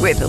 With the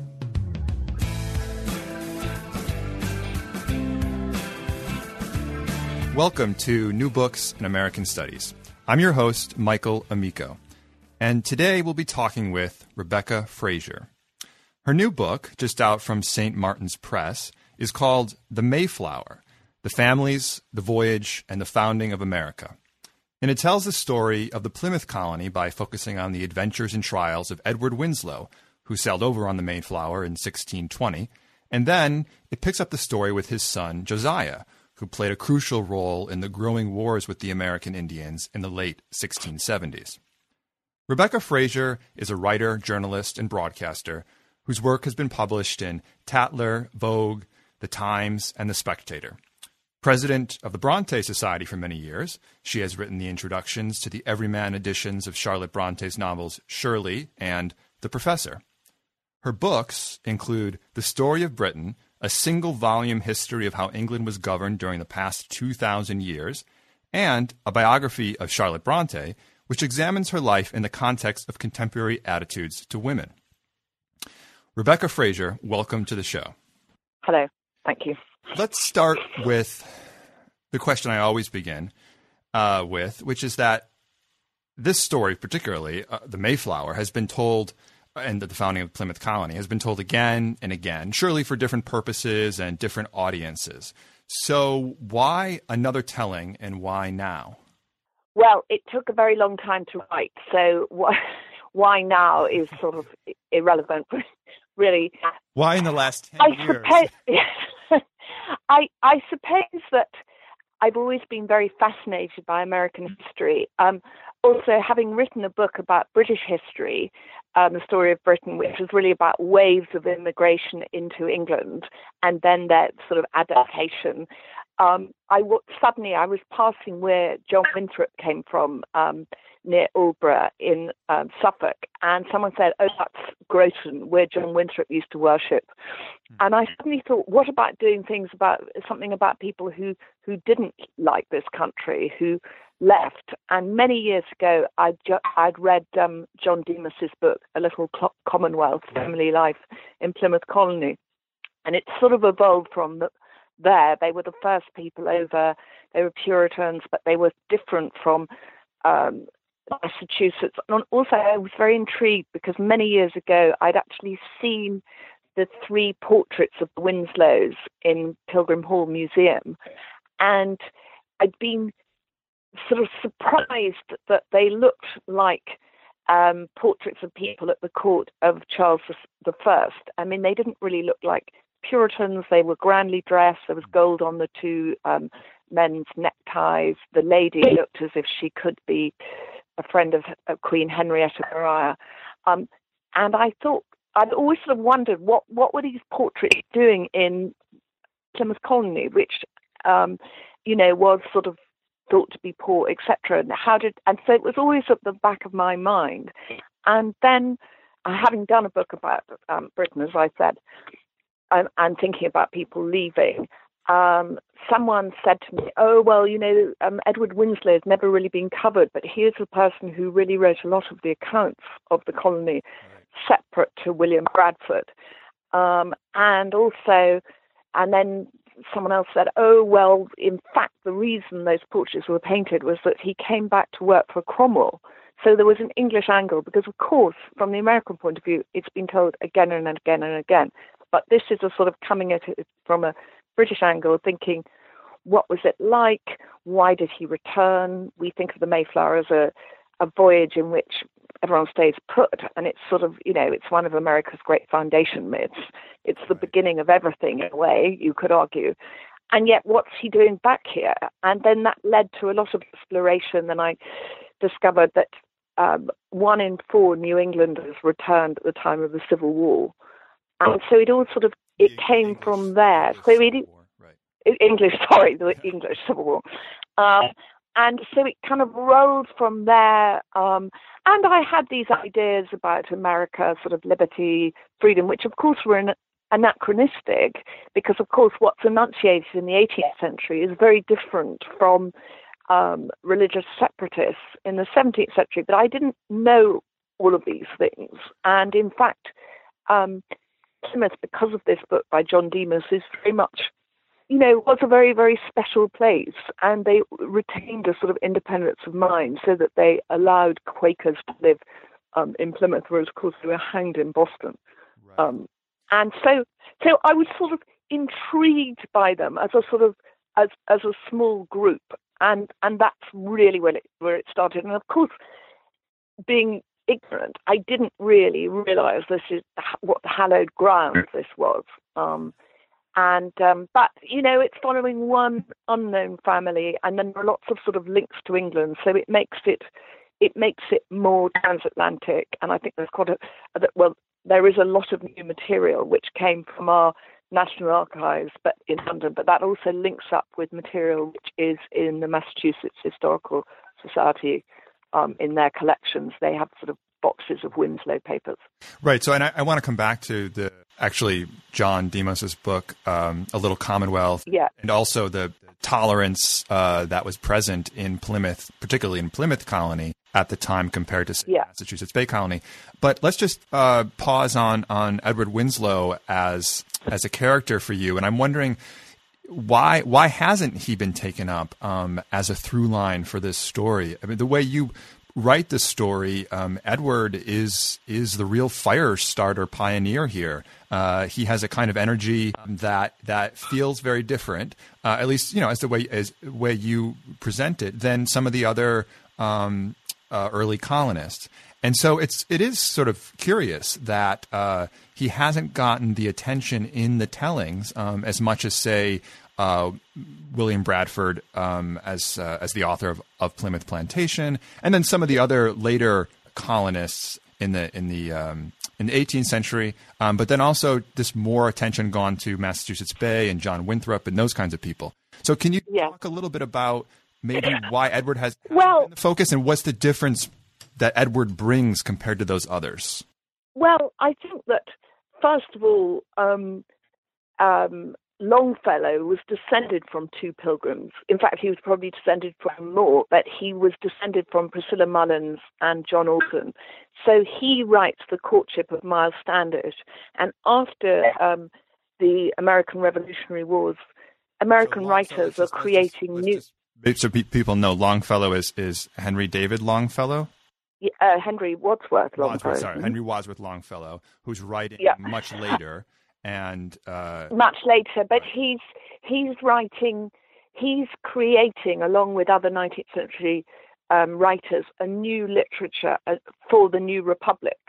Welcome to New Books in American Studies. I'm your host, Michael Amico, and today we'll be talking with Rebecca Fraser. Her new book, just out from St. Martin's Press, is called The Mayflower: The Families, the Voyage, and the Founding of America. And it tells the story of the Plymouth Colony by focusing on the adventures and trials of Edward Winslow, who sailed over on the Mayflower in 1620, and then it picks up the story with his son, Josiah, who played a crucial role in the growing wars with the American Indians in the late 1670s. Rebecca Fraser is a writer, journalist, and broadcaster whose work has been published in Tatler, Vogue, The Times, and The Spectator. President of the Bronte Society for many years, she has written the introductions to the Everyman editions of Charlotte Bronte's novels Shirley and The Professor. Her books include The Story of Britain, a single-volume history of how England was governed during the past 2,000 years, and a biography of Charlotte Bronte, which examines her life in the context of contemporary attitudes to women. Rebecca Fraser, welcome to the show. Hello. Thank you. Let's start with the question I always begin with, which is that this story, particularly the Mayflower, has been told, and the founding of Plymouth Colony has been told again and again, surely for different purposes and different audiences. So why another telling, and why now? Well, it took a very long time to write, so why now is sort of irrelevant, really. Why in the last 10 years? I suppose that I've always been very fascinated by American history. Also, having written a book about British history, The Story of Britain, which was really about waves of immigration into England and then their sort of adaptation, suddenly I was passing where John Winthrop came from, near Aldborough in Suffolk, and someone said, "Oh, that's Groton, where John Winthrop used to worship." And I suddenly thought, what about doing something about people who didn't like this country, who left? And many years ago, I'd read John Demos's book, A Little Commonwealth, Family Life in Plymouth Colony, and it sort of evolved from there. They were the first people over. They were Puritans, but they were different from Massasoit. And also, I was very intrigued because many years ago, I'd actually seen the 3 portraits of the Winslows in Pilgrim Hall Museum, and I'd been sort of surprised that they looked like portraits of people at the court of Charles I. I mean, they didn't really look like Puritans. They were grandly dressed. There was gold on the 2 men's neckties. The lady looked as if she could be a friend of Queen Henrietta Maria. And I thought, I'd always sort of wondered, what were these portraits doing in Plymouth Colony, which, was sort of thought to be poor, etc. And so it was always at the back of my mind. And then having done a book about Britain, as I said, and thinking about people leaving, someone said to me, oh, well, you know, Edward Winslow has never really been covered, but he is the person who really wrote a lot of the accounts of the colony separate to William Bradford. And then someone else said, oh, well, in fact, the reason those portraits were painted was that he came back to work for Cromwell. So there was an English angle, because, of course, from the American point of view, it's been told again and again and again. But this is a sort of coming at it from a British angle, thinking, what was it like? Why did he return? We think of the Mayflower as a voyage in which everyone stays put, and it's sort of, you know, it's one of America's great foundation myths. It's the beginning of everything, in a way, you could argue. And yet, what's he doing back here? And then that led to a lot of exploration, and I discovered that 1 in 4 New Englanders returned at the time of the Civil War. And so it all sort of, it came English, from there. English so we did, War, right. English, sorry, the English Civil War. And so it kind of rolled from there. And I had these ideas about America, sort of liberty, freedom, which of course were anachronistic, because of course what's enunciated in the 18th century is very different from religious separatists in the 17th century. But I didn't know all of these things. And in fact, Plymouth, because of this book by John Demos, is very much, you know, was a very, very special place, and they retained a sort of independence of mind so that they allowed Quakers to live in Plymouth, whereas, of course, they were hanged in Boston. Right. And so I was sort of intrigued by them as a sort of as a small group, and that's really where it started. And of course, being ignorant, I didn't really realise this is what the hallowed ground this was. But you know, it's following one unknown family, and then there are lots of sort of links to England, so it makes it more transatlantic. And I think there's quite there is a lot of new material which came from our National Archives, but in London. But that also links up with material which is in the Massachusetts Historical Society. In their collections, they have sort of boxes of Winslow papers. Right. So, and I want to come back to actually John Demos's book, A Little Commonwealth, and also the tolerance that was present in Plymouth, particularly in Plymouth Colony at the time compared to Massachusetts Bay Colony. But let's just pause on Edward Winslow as a character for you, and I'm wondering, Why hasn't he been taken up as a through line for this story? I mean, the way you write the story, Edward is the real fire starter pioneer here. He has a kind of energy that feels very different, at least, you know, as the way you present it, than some of the other early colonists. And so it is sort of curious that he hasn't gotten the attention in the tellings as much as, say, William Bradford as the author of Plymouth Plantation, and then some of the other later colonists in the 18th century. But then also this more attention gone to Massachusetts Bay and John Winthrop and those kinds of people. So can you talk a little bit about maybe why Edward has been the focus, and what's the difference that Edward brings compared to those others? Well, I think that, first of all, Longfellow was descended from 2 pilgrims. In fact, he was probably descended from more, but he was descended from Priscilla Mullins and John Alden. So he writes The Courtship of Miles Standish. And after the American Revolutionary Wars, American writers are creating new... So people know Longfellow is Henry David Longfellow? Henry Wadsworth Longfellow. Henry Wadsworth Longfellow, who's writing much later, and but he's writing, he's creating, along with other 19th century writers, a new literature for the new republic,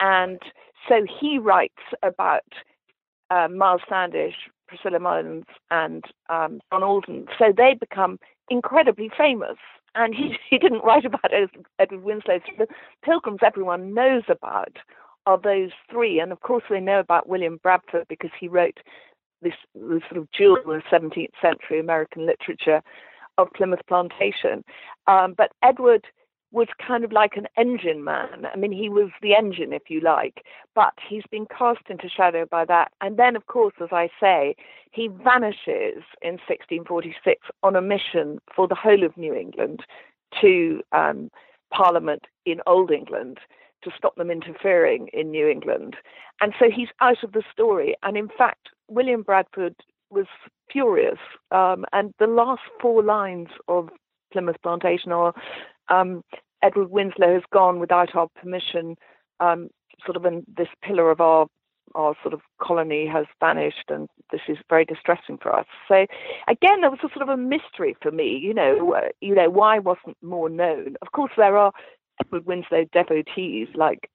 and so he writes about Miles Standish, Priscilla Mullins, and John Alden. So they become incredibly famous. And he didn't write about Edward Winslow. So the pilgrims everyone knows about are those 3. And of course they know about William Bradford because he wrote this sort of jewel of 17th century American literature of Plymouth Plantation. But Edward was kind of like an engine man. I mean, he was the engine, if you like, but he's been cast into shadow by that. And then, of course, as I say, he vanishes in 1646 on a mission for the whole of New England to Parliament in Old England to stop them interfering in New England. And so he's out of the story. And in fact, William Bradford was furious. And the last four lines of Plymouth Plantation are, Edward Winslow has gone without our permission, sort of in this pillar of our sort of colony has vanished, and this is very distressing for us. So again, there was a sort of a mystery for me, you know, why wasn't more known? Of course, there are Edward Winslow devotees like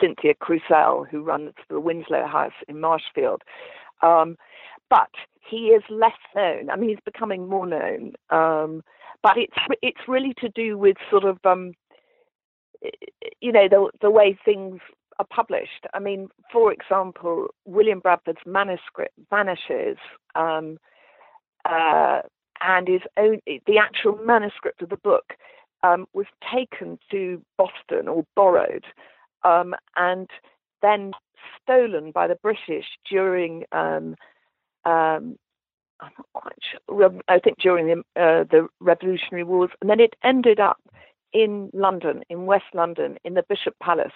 Cynthia Crusoe, who runs the Winslow House in Marshfield. But he is less known. I mean, he's becoming more known. But it's really to do with sort of, you know, the way things are published. I mean, for example, William Bradford's manuscript vanishes, and the actual manuscript of the book was taken to Boston or borrowed, and then stolen by the British during. I'm not quite sure. I think during the Revolutionary Wars, and then it ended up in London, in West London, in the Bishop's Palace,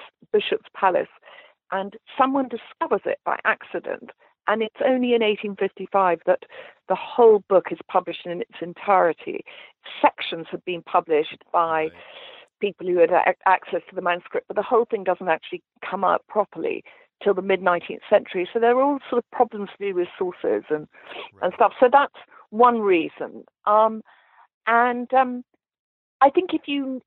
and someone discovers it by accident. And it's only in 1855 that the whole book is published in its entirety. Sections have been published by people who had access to the manuscript, but the whole thing doesn't actually come out properly till the mid-19th century. So there are all sort of problems to do with sources and stuff. So that's one reason. I think if you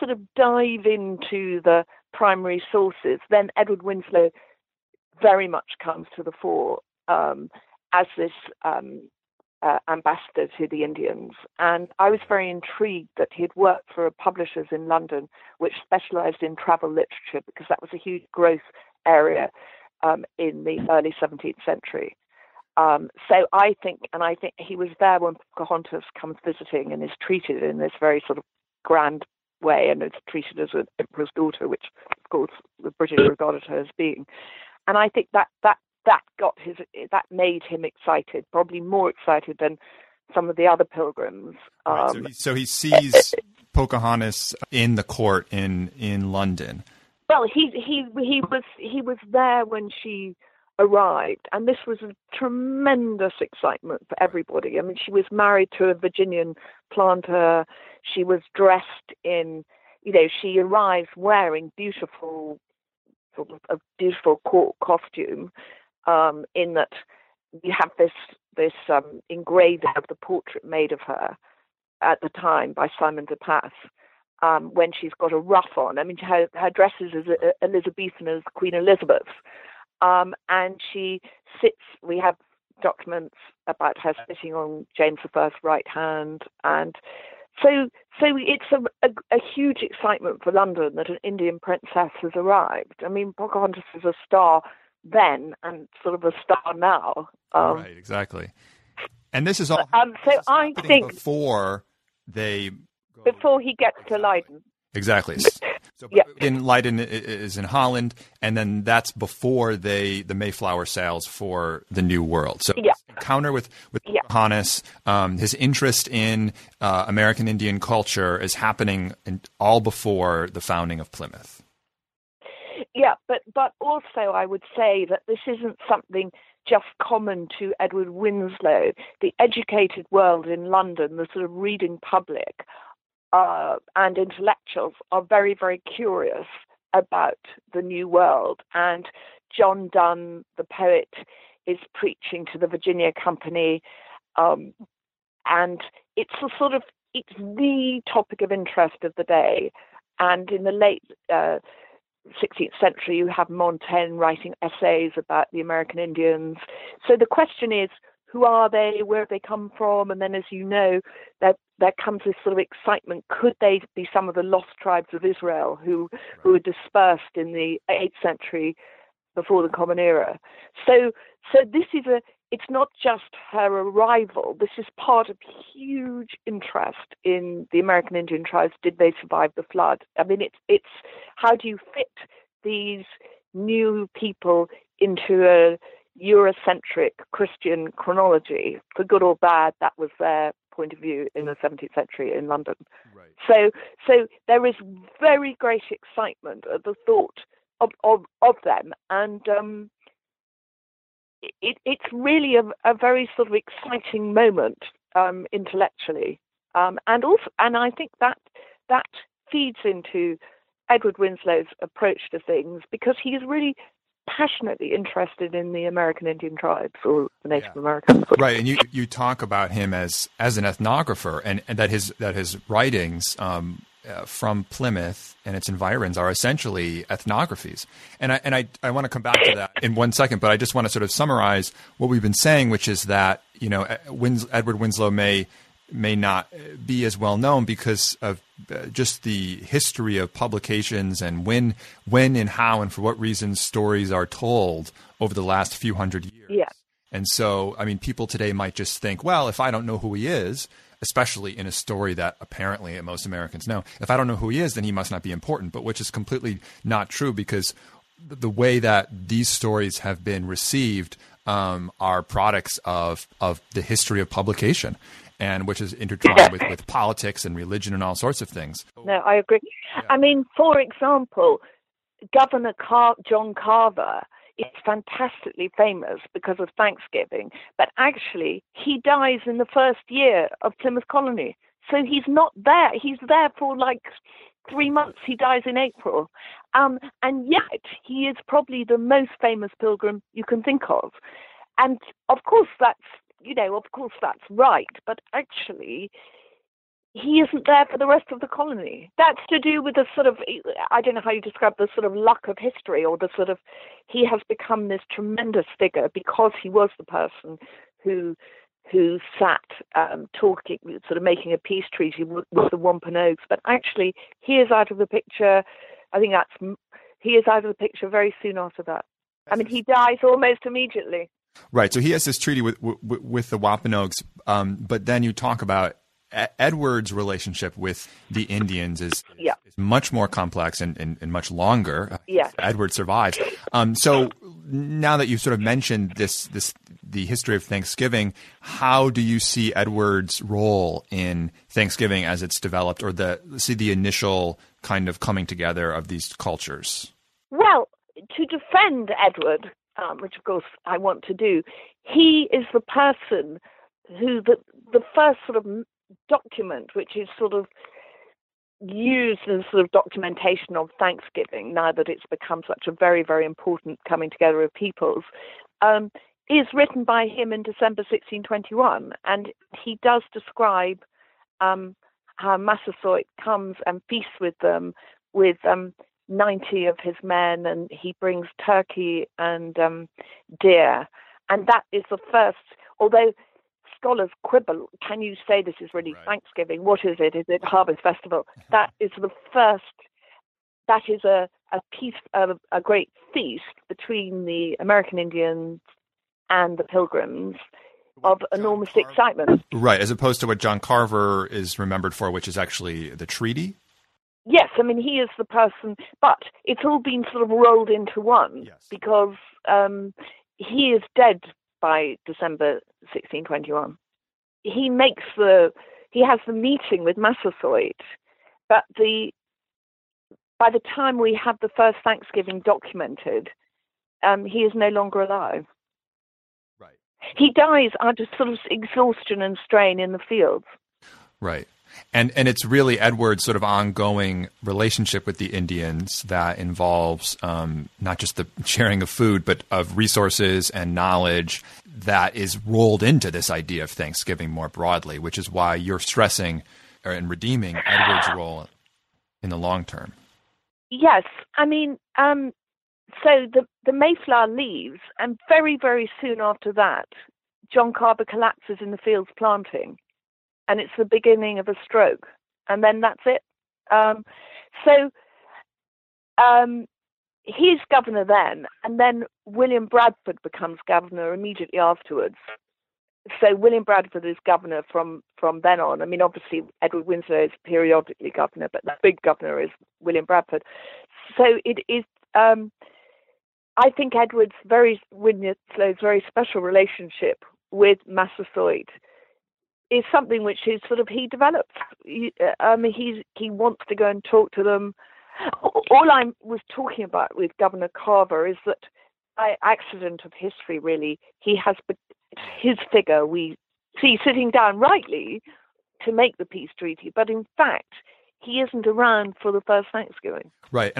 sort of dive into the primary sources, then Edward Winslow very much comes to the fore as this ambassador to the Indians. And I was very intrigued that he'd worked for publishers in London which specialised in travel literature, because that was a huge growth area in the early 17th century. So I think he was there when Pocahontas comes visiting and is treated in this very sort of grand way, and it's treated as an emperor's daughter, which of course the British regarded her as being. And I think that made him excited, probably more excited than some of the other pilgrims. Right, so he sees Pocahontas in the court in London. Well, he was there when she arrived, and this was a tremendous excitement for everybody. I mean, she was married to a Virginian planter. She was dressed in, you know, she arrives wearing a beautiful court costume. In that you have this engraving of the portrait made of her at the time by Simon de Pass, when she's got a ruff on. I mean, her dress is as Elizabethan as Queen Elizabeth. And she sits, we have documents about her sitting on James I's right hand. And so it's a huge excitement for London that an Indian princess has arrived. I mean, Pocahontas is a star then and sort of a star now. Right, exactly. And this is all I think before he gets to Leiden. Exactly. So yeah. In Leiden is in Holland, and then that's before the Mayflower sails for the New World. So yeah. His encounter with Pocahontas, his interest in American Indian culture is happening all before the founding of Plymouth. Yeah, but also I would say that this isn't something just common to Edward Winslow. The educated world in London, the sort of reading public and intellectuals are very, very curious about the New World. And John Donne, the poet, is preaching to the Virginia Company. And it's the topic of interest of the day. And in the late 16th century, you have Montaigne writing essays about the American Indians. So the question is, who are they? Where have they come from? And then, as you know, there comes this sort of excitement. Could they be some of the lost tribes of Israel who were dispersed in the 8th century before the Common Era? So this is a it's not just her arrival. This is part of huge interest in the American Indian tribes. Did they survive the flood? I mean, it's how do you fit these new people into a Eurocentric Christian chronology? For good or bad, that was their point of view in the 17th century in London. Right. So there is very great excitement at the thought of them, and it's really a very sort of exciting moment intellectually, and I think that feeds into Edward Winslow's approach to things, because he is really passionately interested in the American Indian tribes, or the Native Americans. Right, and you talk about him as an ethnographer, and that his writings from Plymouth and its environs are essentially ethnographies. And I want to come back to that in 1 second, but I just want to sort of summarize what we've been saying, which is that, you know, Edward Winslow may not be as well known because of just the history of publications and when and how and for what reasons stories are told over the last few hundred years. Yeah. And so, I mean, people today might just think, well, if I don't know who he is, especially in a story that apparently most Americans know, if I don't know who he is, then he must not be important, but which is completely not true, because the way that these stories have been received are products of the history of publication, and which is intertwined with politics and religion and all sorts of things. No, I agree. Yeah. I mean, for example, Governor John Carver is fantastically famous because of Thanksgiving, but actually he dies in the first year of Plymouth Colony. So he's not there. He's there for like 3 months. He dies in April. And yet he is probably the most famous pilgrim you can think of. And of course that's right, but actually he isn't there for the rest of the colony. That's to do with the sort of, I don't know how you describe the sort of luck of history, or the sort of, he has become this tremendous figure because he was the person who sat talking, sort of making a peace treaty with the Wampanoags, but actually he is out of the picture. I think he is out of the picture very soon after that. I mean, he dies almost immediately. Right. So he has this treaty with the Wampanoags, but then you talk about Edward's relationship with the Indians is much more complex and much longer. Yeah. Edward survives. So now that you've sort of mentioned the history of Thanksgiving, how do you see Edward's role in Thanksgiving as it's developed, or the initial kind of coming together of these cultures? Well, to defend Edward, which of course I want to do, he is the person who the first sort of document, which is sort of used as sort of documentation of Thanksgiving, now that it's become such a very, very important coming together of peoples, is written by him in December 1621, and he does describe how Massasoit comes and feasts with them, with 90 of his men, and he brings turkey and deer. And that is the first, although scholars quibble, can you say this is really Thanksgiving? What is it? Is it Harvest Festival? That is the first, that is a piece of a great feast between the American Indians and the Pilgrims of enormous excitement. Right, as opposed to what John Carver is remembered for, which is actually the treaty. Yes, I mean, he is the person, but it's all been sort of rolled into one, because he is dead by December 1621. He has the meeting with Massasoit, but by the time we have the first Thanksgiving documented, he is no longer alive. Right. He dies out of sort of exhaustion and strain in the fields. Right. And it's really Edward's sort of ongoing relationship with the Indians that involves not just the sharing of food, but of resources and knowledge, that is rolled into this idea of Thanksgiving more broadly, which is why you're stressing and redeeming Edward's role in the long term. Yes. I mean, so the Mayflower leaves, and very, very soon after that, John Carver collapses in the fields planting. And it's the beginning of a stroke, and then that's it. So he's governor then, and then William Bradford becomes governor immediately afterwards. So William Bradford is governor from then on. I mean, obviously, Edward Winslow is periodically governor, but the big governor is William Bradford. So it is, I think Winslow's very special relationship with Massasoit is something which is sort of, he develops. He wants to go and talk to them. All I was talking about with Governor Carver is that by accident of history, really, he has his figure we see sitting down rightly to make the peace treaty, but in fact, he isn't around for the first Thanksgiving. Right,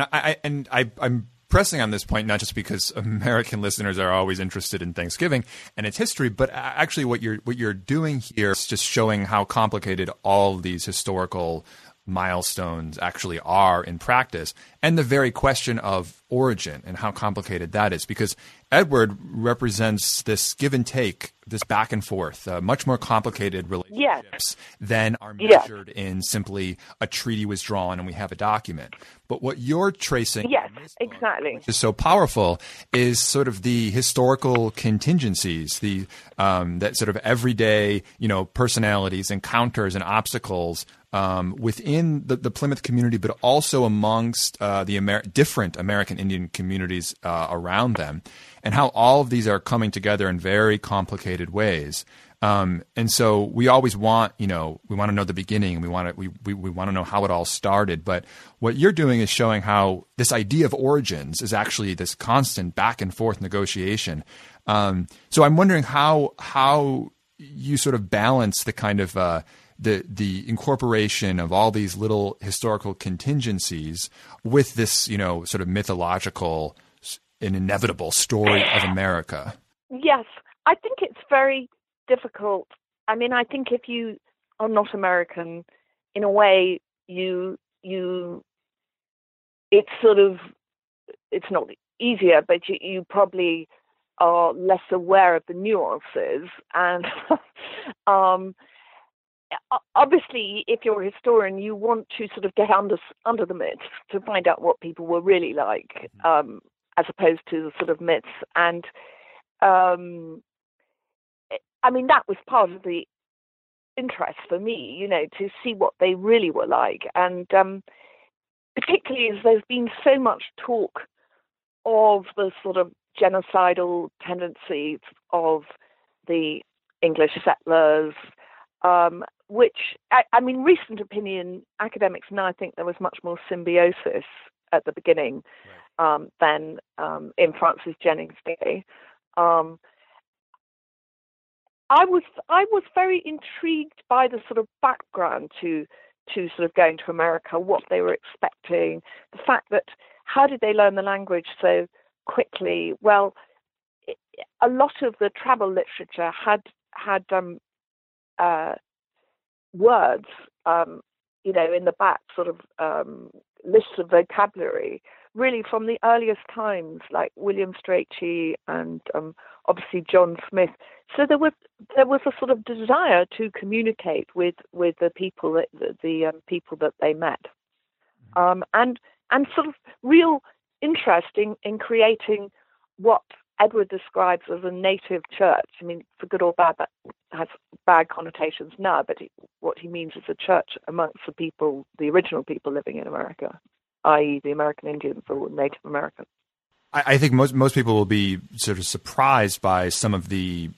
and I'm pressing on this point not just because American listeners are always interested in Thanksgiving and its history, but actually what you're doing here is just showing how complicated all of these historical milestones actually are in practice, and the very question of origin and how complicated that is, because Edward represents this give and take, this back and forth, much more complicated relationships than are measured in simply a treaty was drawn and we have a document. But what you're tracing in this book, which is so powerful, is sort of the historical contingencies, the that sort of everyday, personalities, encounters and obstacles within the Plymouth community, but also amongst the different American Indian communities around them, and how all of these are coming together in very complicated ways. And so we always want, we want to know the beginning. We want to know how it all started. But what you're doing is showing how this idea of origins is actually this constant back and forth negotiation. So I'm wondering how you sort of balance the kind of the incorporation of all these little historical contingencies with this, sort of mythological and inevitable story of America. Yes, I think it's very difficult. I mean, I think if you are not American, in a way, it's not easier, but you probably are less aware of the nuances. And obviously, if you're a historian, you want to sort of get under the myths to find out what people were really like, as opposed to the sort of myths. And I mean, that was part of the interest for me, to see what they really were like. And particularly as there's been so much talk of the sort of genocidal tendencies of the English settlers, which, I mean, recent opinion academics now think there was much more symbiosis at the beginning than in Francis Jennings' day. I was very intrigued by the sort of background to sort of going to America, what they were expecting, the fact that how did they learn the language so quickly? Well, a lot of the travel literature had words, in the back, sort of lists of vocabulary, really from the earliest times, like William Strachey and obviously John Smith. So there was a sort of desire to communicate with the people people that they met, and sort of real interest in creating what Edward describes as a native church. I mean, for good or bad, that has bad connotations now, but what he means is a church amongst the people, the original people living in America, i.e. the American Indians or Native Americans. I think most people will be sort of surprised by some of the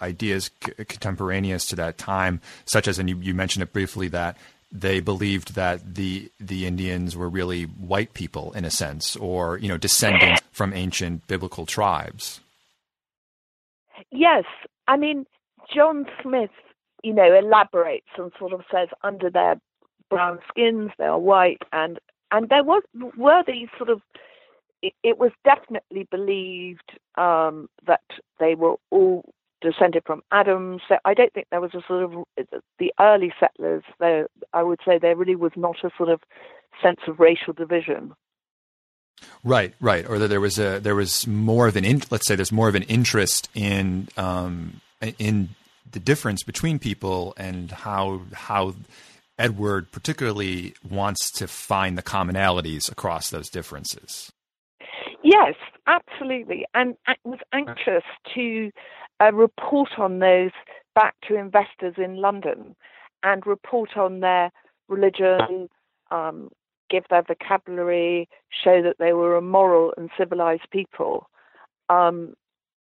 ideas contemporaneous to that time, such as, and you mentioned it briefly, that they believed that the Indians were really white people in a sense, or descendants from ancient biblical tribes. Yes, I mean John Smith, elaborates and sort of says under their brown skins they are white, and there were these sort of. It was definitely believed that they were all descended from Adam. So I don't think there was a sort of the early settlers. There, I would say there really was not a sort of sense of racial division. Right, or that there was more of an let's say there's more of an interest in the difference between people and how Edward particularly wants to find the commonalities across those differences. Yes, absolutely. And I was anxious to report on those back to investors in London and report on their religion, give their vocabulary, show that they were a moral and civilized people,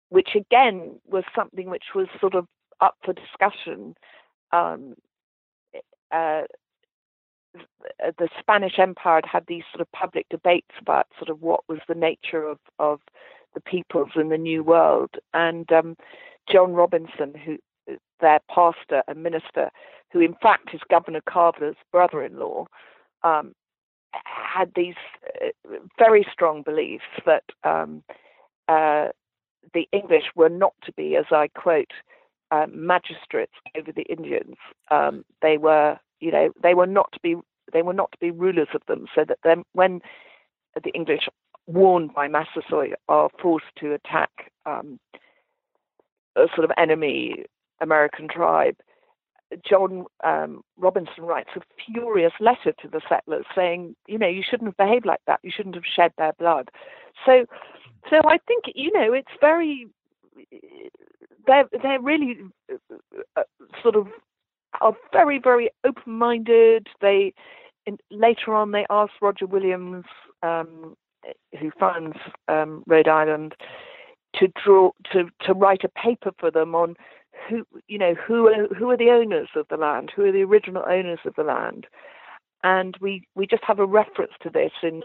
which again was something which was sort of up for discussion. The Spanish Empire had these sort of public debates about sort of what was the nature of the peoples in the New World. And John Robinson, who their pastor and minister, who in fact is Governor Carver's brother-in-law, had these very strong beliefs that the English were not to be, as I quote, magistrates over the Indians. They were, they were not to be rulers of them, so that then when the English, warned by Massasoit, are forced to attack a sort of enemy American tribe, John Robinson writes a furious letter to the settlers saying, you shouldn't have behaved like that. You shouldn't have shed their blood. So I think, it's very, they're really sort of are very, very open-minded. Later on, they asked Roger Williams, who founds Rhode Island, to write a paper for them on who are the owners of the land, who are the original owners of the land. And we just have a reference to this in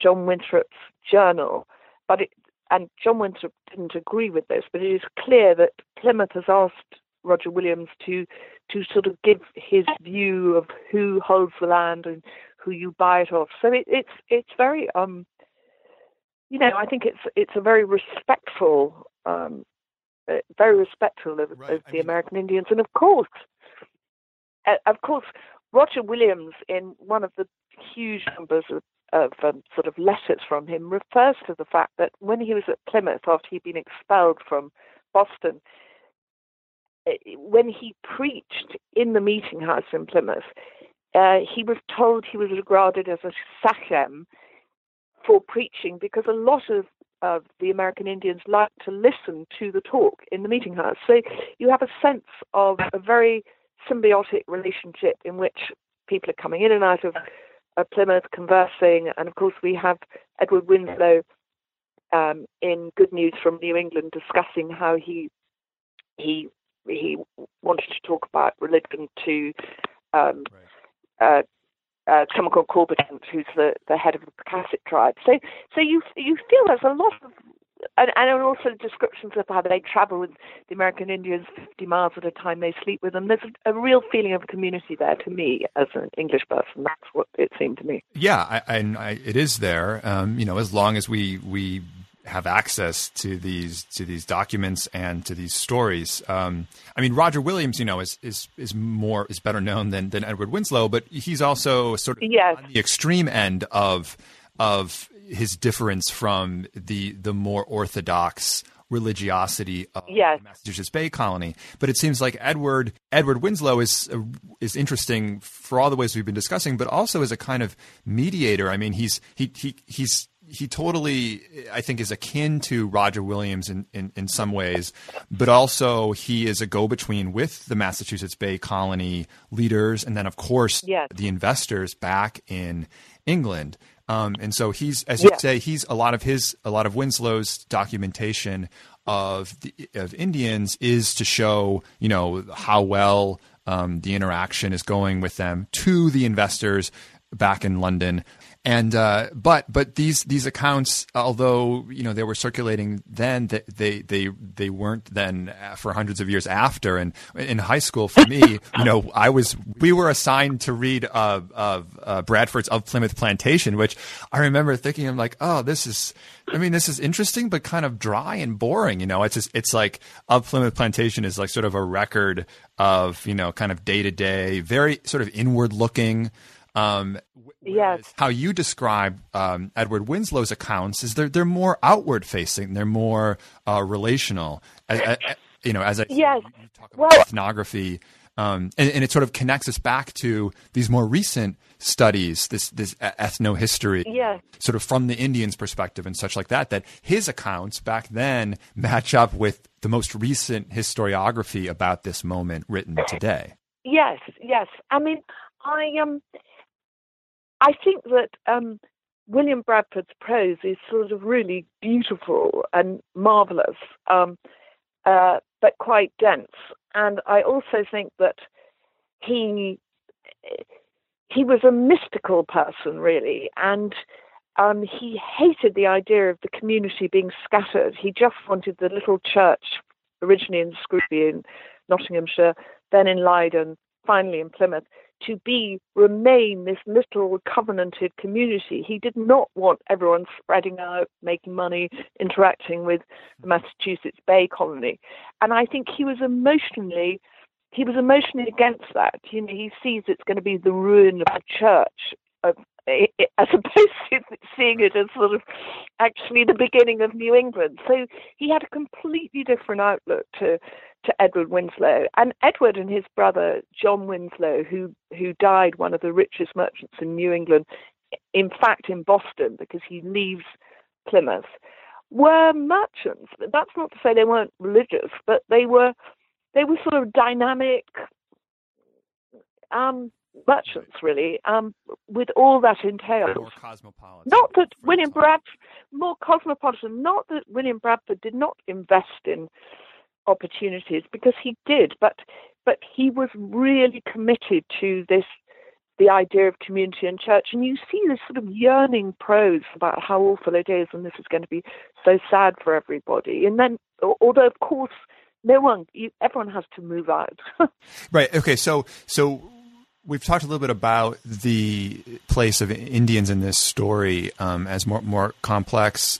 John Winthrop's journal, and John Winthrop didn't agree with this, but it is clear that Plymouth has asked Roger Williams to sort of give his view of who holds the land and who you buy it off. So it's very I think it's a very respectful of, right. of the American Indians, and of course, Roger Williams, in one of the huge numbers of sort of letters from him, refers to the fact that when he was at Plymouth after he'd been expelled from Boston, when he preached in the meeting house in Plymouth, he was told he was regarded as a sachem for preaching because a lot of the American Indians like to listen to the talk in the meeting house. So you have a sense of a very symbiotic relationship in which people are coming in and out of Plymouth, conversing. And of course, we have Edward Winslow in Good News from New England discussing how he wanted to talk about religion to someone called Corbetant, who's the head of the Pocasset tribe. So you feel there's a lot of, and also descriptions of how they travel with the American Indians 50 miles at a time, they sleep with them. There's a real feeling of community there to me as an English person. That's what it seemed to me. Yeah, I it is there. As long as we have access to these documents and to these stories. Roger Williams, is better known than Edward Winslow, but he's also sort of on the extreme end of his difference from the more orthodox religiosity of the Massachusetts Bay Colony. But it seems like Edward Winslow is interesting for all the ways we've been discussing, but also as a kind of mediator. I mean, he totally, I think, is akin to Roger Williams in some ways, but also he is a go-between with the Massachusetts Bay Colony leaders and then, of course, the investors back in England. And so he's, as you say, he's a lot of Winslow's documentation of Indians is to show, how well the interaction is going with them to the investors back in London. And but these accounts, although they were circulating then, they weren't then for hundreds of years after. And in high school, for me, we were assigned to read Bradford's Of Plymouth Plantation, which I remember thinking, I'm like, oh, this is interesting, but kind of dry and boring. It's like Of Plymouth Plantation is like sort of a record of kind of day to day, very sort of inward looking. How you describe Edward Winslow's accounts is they're more outward facing, they're more relational. As I talk about ethnography, and it sort of connects us back to these more recent studies, this ethnohistory, sort of from the Indians' perspective and such like that, that his accounts back then match up with the most recent historiography about this moment written today. Yes. I mean, I think that William Bradford's prose is sort of really beautiful and marvelous, but quite dense. And I also think that he was a mystical person, really, and he hated the idea of the community being scattered. He just wanted the little church, originally in Scrooby in Nottinghamshire, then in Leiden, finally in Plymouth, to remain this little covenanted community. He did not want everyone spreading out, making money, interacting with the Massachusetts Bay Colony. And I think he was emotionally against that. You know, he sees it's going to be the ruin of a church, as opposed to seeing it as sort of actually the beginning of New England. So he had a completely different outlook to Edward Winslow. And Edward and his brother, John Winslow, who died one of the richest merchants in New England, in fact in Boston, because he leaves Plymouth, were merchants. That's not to say they weren't religious, but they were sort of dynamic merchants, really, with all that entails. More cosmopolitan. Not that William Bradford did not invest in opportunities, because he did, but he was really committed to this, the idea of community and church. And you see this sort of yearning prose about how awful it is and this is going to be so sad for everybody. And then, although, of course, everyone has to move out. Right. Okay. So we've talked a little bit about the place of Indians in this story as more complex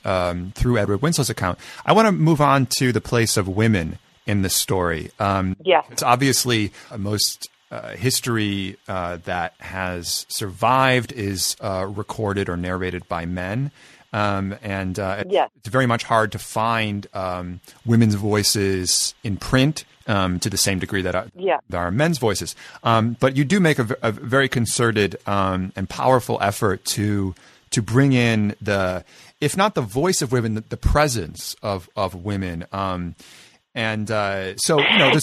through Edward Winslow's account. I want to move on to the place of women in this story. It's obviously most history that has survived is recorded or narrated by men. It's very much hard to find women's voices in print to the same degree that there are men's voices. But you do make a very concerted and powerful effort to bring in the, if not the voice of women, the presence of women. There's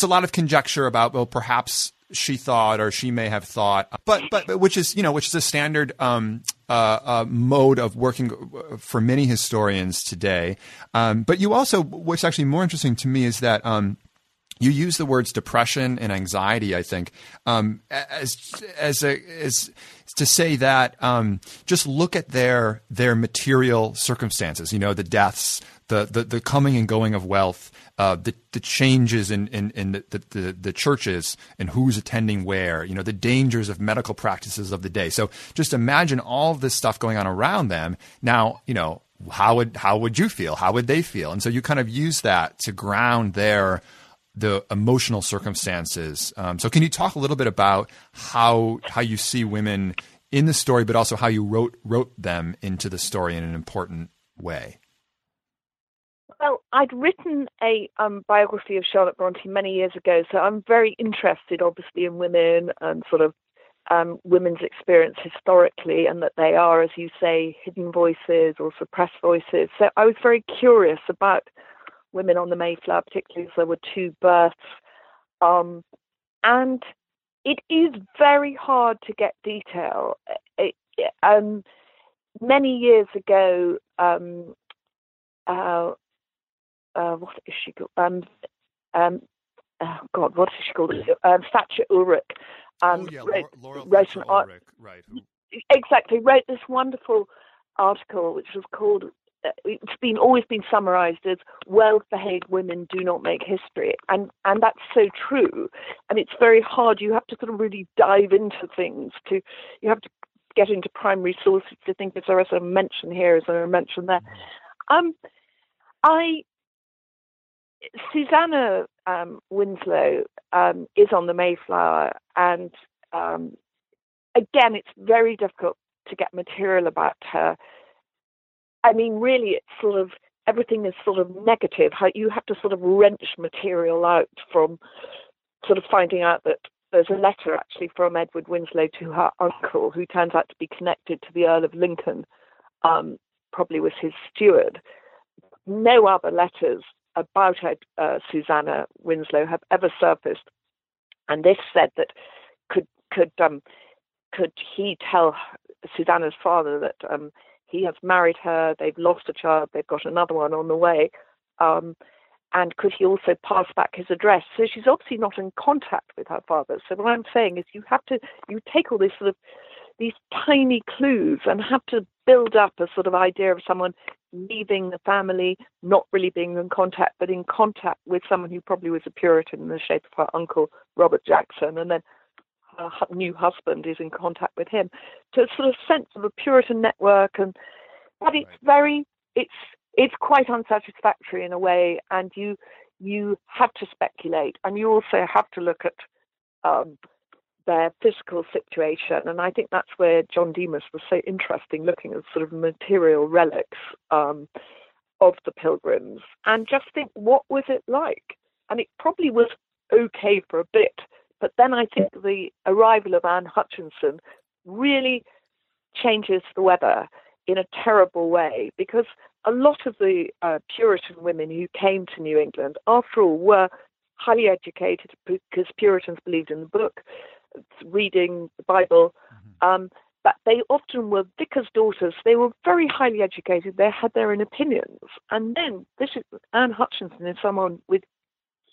a lot of conjecture about, well, perhaps she thought or she may have thought, but which is a standard mode of working for many historians today. But you also, what's actually more interesting to me is that you use the words depression and anxiety, I think, as to say that just look at their material circumstances, the deaths, the coming and going of wealth, the changes in the churches and who's attending where, the dangers of medical practices of the day. So just imagine all this stuff going on around them. Now, how would you feel? How would they feel? And so you kind of use that to ground the emotional circumstances. So can you talk a little bit about how you see women in the story, but also how you wrote them into the story in an important way? Well, I'd written a biography of Charlotte Bronte many years ago, so I'm very interested, obviously, in women and sort of women's experience historically, and that they are, as you say, hidden voices or suppressed voices. So I was very curious about women on the Mayflower, particularly as there were two births. And it is very hard to get detail. Many years ago, what is she called? Thatcher Ulrich. Laurel Ulrich, right. Exactly, wrote this wonderful article, which was called, it's always been summarized as well-behaved women do not make history. And that's so true. And it's very hard. You have to sort of really dive into things you have to get into primary sources to think, is there a mention here? Is there a mention there? Susanna Winslow is on the Mayflower, and again, it's very difficult to get material about her. I mean, really, it's sort of, everything is sort of negative. You have to sort of wrench material out from sort of finding out that There's a letter actually from Edward Winslow to her uncle, who turns out to be connected to the Earl of Lincoln, probably was his steward. No other letters about Susanna Winslow have ever surfaced, and this said that could he tell Susanna's father that he has married her, they've lost a child, they've got another one on the way, and could he also pass back his address? So she's obviously not in contact with her father. So what I'm saying is you take all these tiny clues and have to build up a sort of idea of someone leaving the family, not really being in contact, but in contact with someone who probably was a Puritan in the shape of her uncle, Robert Jackson, and then her new husband is in contact with him. So it's sort of sense of a Puritan network, but it's it's quite unsatisfactory in a way, and you have to speculate, and you also have to look at their physical situation, and I think that's where John Demos was so interesting, looking at sort of material relics of the pilgrims, and just think, what was it like? And it probably was okay for a bit, but then I think the arrival of Anne Hutchinson really changes the weather in a terrible way, because a lot of the Puritan women who came to New England, after all, were highly educated, because Puritans believed in the book, reading the Bible, but they often were vicars' daughters. They were very highly educated. They had their own opinions. And then Anne Hutchinson is someone with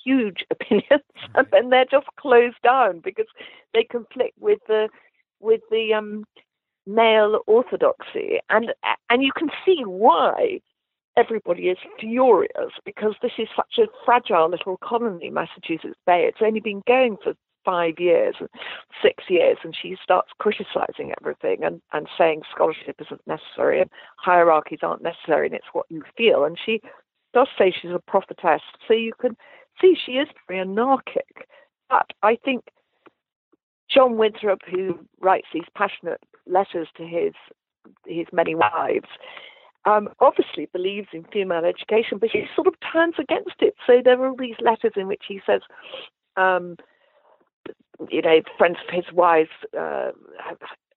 huge opinions, and then they're just closed down because they conflict with the male orthodoxy, and you can see why everybody is furious, because this is such a fragile little colony, Massachusetts Bay. It's only been going for 5 years, 6 years, and she starts criticizing everything and saying scholarship isn't necessary and hierarchies aren't necessary, and it's what you feel. And she does say she's a prophetess, so you can see she is very anarchic. But I think John Winthrop, who writes these passionate letters to his many wives, obviously believes in female education, but he sort of turns against it. So there are all these letters in which he says, friends of his wives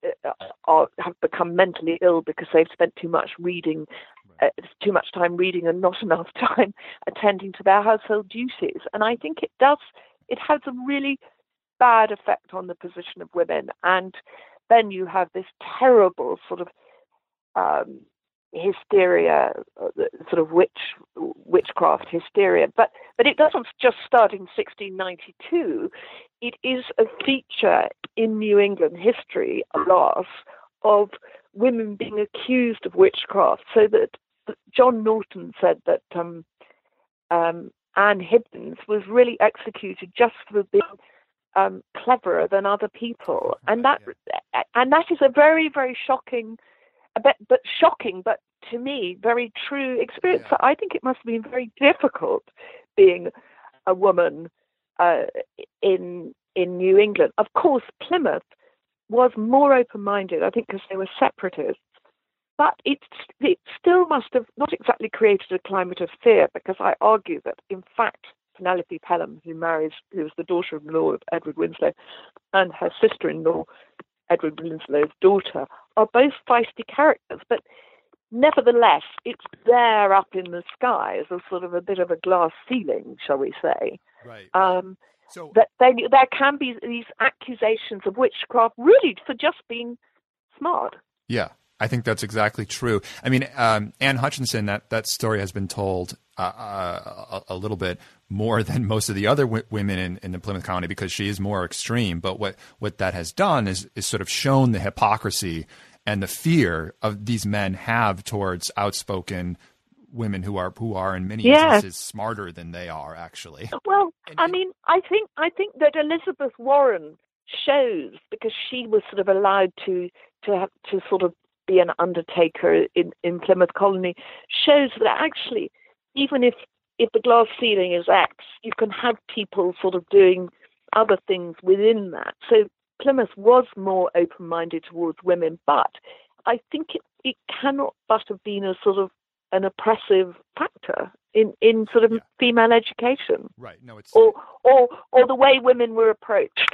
have become mentally ill because they've spent too much time reading and not enough time attending to their household duties. And I think it has a really bad effect on the position of women. And then you have this terrible sort of hysteria, sort of witchcraft hysteria. But it doesn't just start in 1692. It is a feature in New England history, alas, of women being accused of witchcraft. So that John Norton said that Anne Hibbins was really executed just for being cleverer than other people, and that is a very, very shocking, but to me very true experience. Yeah. So I think it must have been very difficult being a woman in New England. Of course, Plymouth was more open-minded, I think, because they were separatists, but it still must have not exactly created a climate of fear, because I argue that in fact Penelope Pelham, who was the daughter-in-law of Edward Winslow, and her sister-in-law, Edward Winslow's daughter, are both feisty characters. But nevertheless, it's there up in the sky as a sort of a bit of a glass ceiling, shall we say. Right. So that there can be these accusations of witchcraft, really for just being smart. Yeah, I think that's exactly true. I mean, Anne Hutchinson, that story has been told a little bit more than most of the other women in the Plymouth Colony, because she is more extreme. But what that has done is sort of shown the hypocrisy and the fear of these men have towards outspoken women who are in many instances smarter than they are, actually. Well, I think that Elizabeth Warren shows, because she was sort of allowed to sort of be an undertaker in Plymouth Colony, shows that actually, even if the glass ceiling is X, you can have people sort of doing other things within that. So Plymouth was more open-minded towards women, but I think it cannot but have been a sort of an oppressive factor in sort of female education. Right. No, it's or the way women were approached.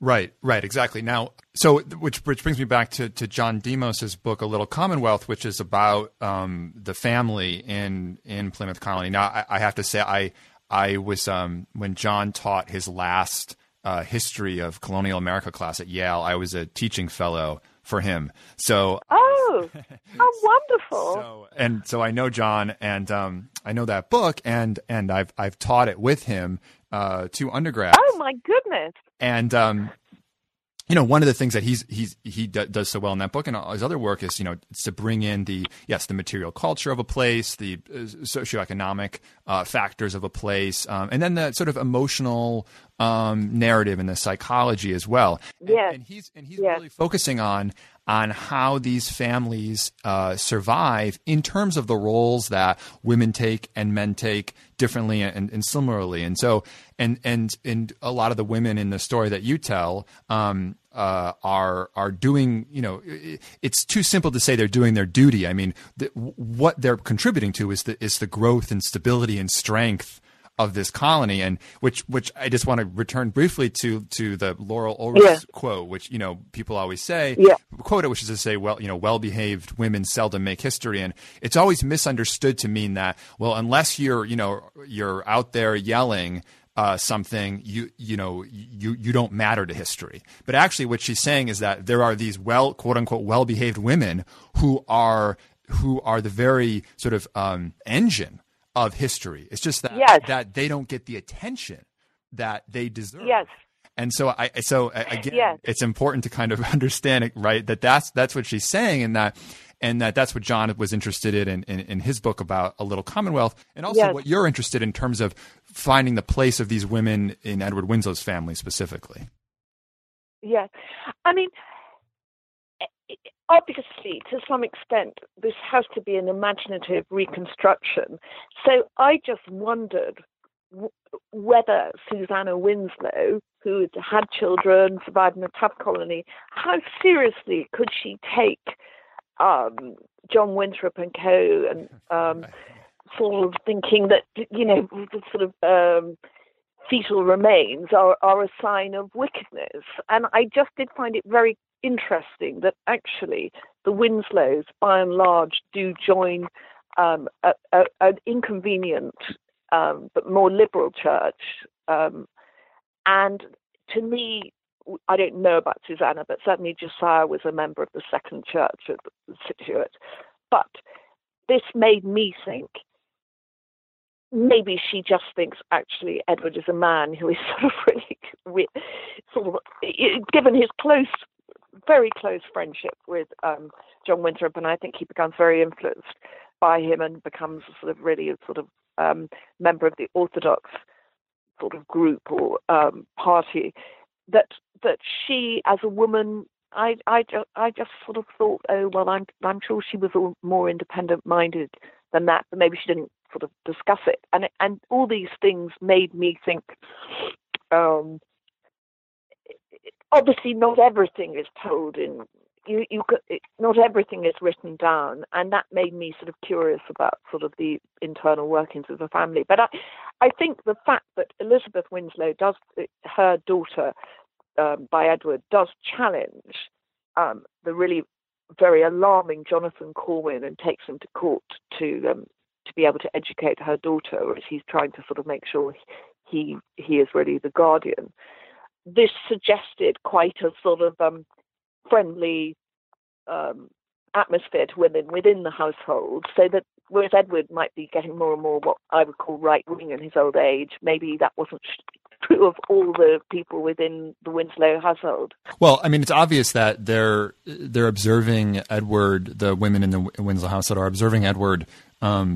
Right, exactly. Now, so which brings me back to John Demos's book, A Little Commonwealth, which is about the family in Plymouth Colony. Now, I have to say, I was when John taught his last history of colonial America class at Yale, I was a teaching fellow for him. So oh, wonderful! So I know John, and I know that book, and I've taught it with him to undergrads. Oh my goodness! And you know, one of the things that he does so well in that book and his other work is, you know, it's to bring in the material culture of a place, the socioeconomic factors of a place, and then the sort of emotional narrative and the psychology as well. Yeah. And he's yes. really focusing on how these families survive in terms of the roles that women take and men take differently and similarly. And so, and a lot of the women in the story that you tell are doing, you know, it's too simple to say they're doing their duty. I mean, what they're contributing to is the growth and stability and strength of this colony, and which I just want to return briefly to the Laurel Ulrich yeah. quote, which, you know, people always say, yeah. quote it, which is to say, well, you know, well-behaved women seldom make history. And it's always misunderstood to mean that, well, unless you're out there yelling something, you don't matter to history. But actually what she's saying is that there are these quote unquote, well-behaved women who are the very sort of engine of history. It's just that yes. that they don't get the attention that they deserve. Yes. And so again, yes. it's important to kind of understand it, right? That's what she's saying, and that's what John was interested in his book about A Little Commonwealth, and also yes. what you're interested in terms of finding the place of these women in Edward Winslow's family specifically. Yeah. I mean, obviously, to some extent, this has to be an imaginative reconstruction. So I just wondered whether Susanna Winslow, who had children, survived in a tub colony, how seriously could she take John Winthrop and co, and sort of thinking that, you know, sort of fetal remains are a sign of wickedness. And I just did find it very interesting that actually the Winslows, by and large, do join an inconvenient but more liberal church. And to me, I don't know about Susanna, but certainly Josiah was a member of the second church at Situate. But this made me think, maybe she just thinks actually Edward is a man who is sort of really, sort of, given his very close friendship with John Winthrop, and I think he becomes very influenced by him and becomes a member of the Orthodox sort of group or party. That she, as a woman, I just sort of thought, oh well, I'm sure she was more independent-minded than that, but maybe she didn't sort of discuss it. And all these things made me think. Obviously, not everything is told in not everything is written down, and that made me sort of curious about sort of the internal workings of the family. But I think the fact that Elizabeth Winslow does, her daughter by Edward, does challenge the really very alarming Jonathan Corwin and takes him to court to be able to educate her daughter, whereas he's trying to sort of make sure he is really the guardian. This suggested quite a sort of friendly atmosphere to women within the household, so that whereas Edward might be getting more and more what I would call right-wing in his old age, maybe that wasn't true of all the people within the Winslow household. Well, I mean, it's obvious that they're observing Edward, the women in the Winslow household are observing Edward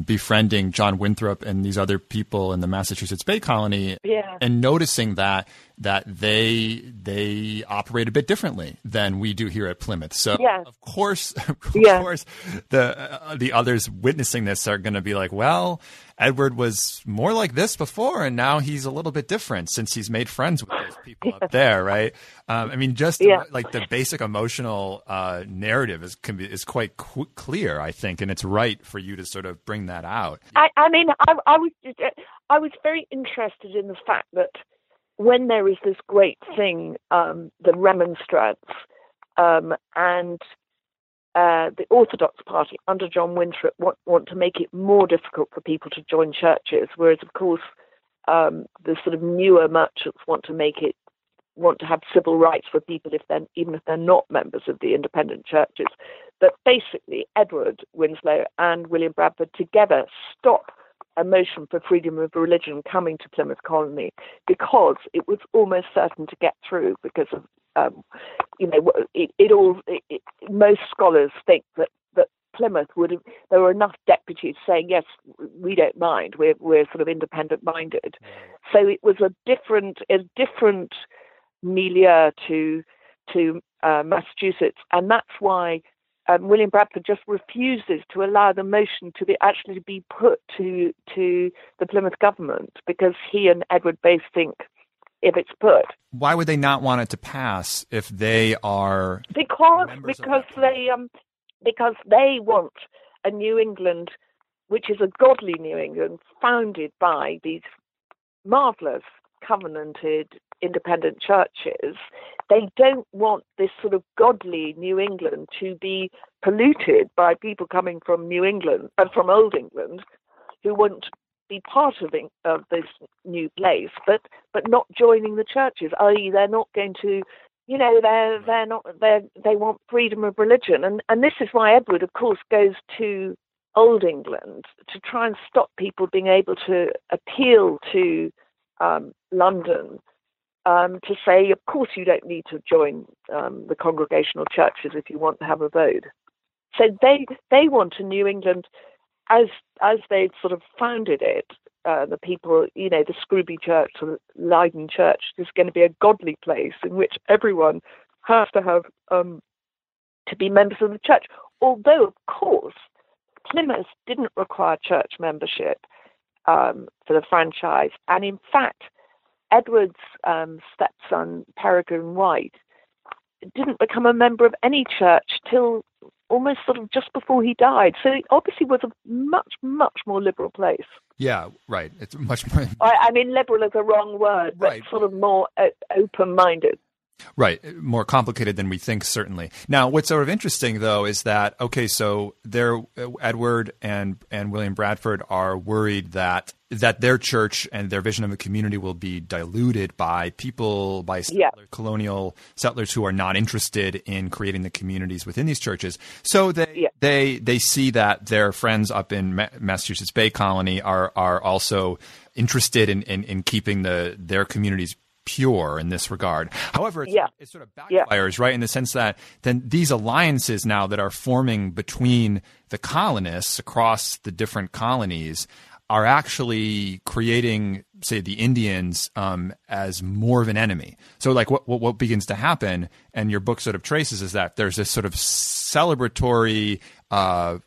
befriending John Winthrop and these other people in the Massachusetts Bay Colony, yeah. and noticing that they operate a bit differently than we do here at Plymouth. So yeah. of course, the others witnessing this are going to be like, well, Edward was more like this before, and now he's a little bit different since he's made friends with those people yeah. up there, right? I mean, just yeah. like the basic emotional narrative is quite clear, I think, and it's right for you to sort of bring that out. I mean, I was very interested in the fact that when there is this great thing, the Remonstrance, and the Orthodox Party under John Winthrop want to make it more difficult for people to join churches, whereas, of course, the sort of newer merchants want to have civil rights for people even if they're not members of the independent churches. But basically, Edward Winslow and William Bradford together stop a motion for freedom of religion coming to Plymouth Colony, because it was almost certain to get through because of, most scholars think that Plymouth there were enough deputies saying, yes, we don't mind, we're sort of independent minded. So it was a different milieu to Massachusetts. And that's why William Bradford just refuses to allow the motion to be put to the Plymouth government, because he and Edward both think if it's put. Why would they not want it to pass if they are? Because they want a New England, which is a godly New England, founded by these marvelous covenanted independent churches. They don't want this sort of godly New England to be polluted by people coming from New England and from Old England, who wouldn't be part of this new place, but not joining the churches. I.e., they're not going to, they want freedom of religion, and this is why Edward, of course, goes to Old England to try and stop people being able to appeal to London. To say, of course, you don't need to join the congregational churches if you want to have a vote. So they want a New England as they've sort of founded it. The people, the Scrooby Church or the Leiden Church, is going to be a godly place in which everyone has to have to be members of the church. Although, of course, Plymouth didn't require church membership for the franchise, and in fact, Edward's stepson, Peregrine White, didn't become a member of any church till almost sort of just before he died. So it obviously was a much, much more liberal place. Yeah, right. It's much more... I mean, liberal is the wrong word, but right. Sort of more open-minded. Right. More complicated than we think, certainly. Now, what's sort of interesting, though, is that, okay, so Edward and William Bradford are worried that their church and their vision of the community will be diluted by people, colonial settlers who are not interested in creating the communities within these churches. So they see that their friends up in Massachusetts Bay Colony are also interested in keeping their communities pure in this regard. However, it sort of backfires, right? In the sense that then these alliances now that are forming between the colonists across the different colonies are actually creating, say, the Indians as more of an enemy. So like what begins to happen, and your book sort of traces, is that there's this sort of celebratory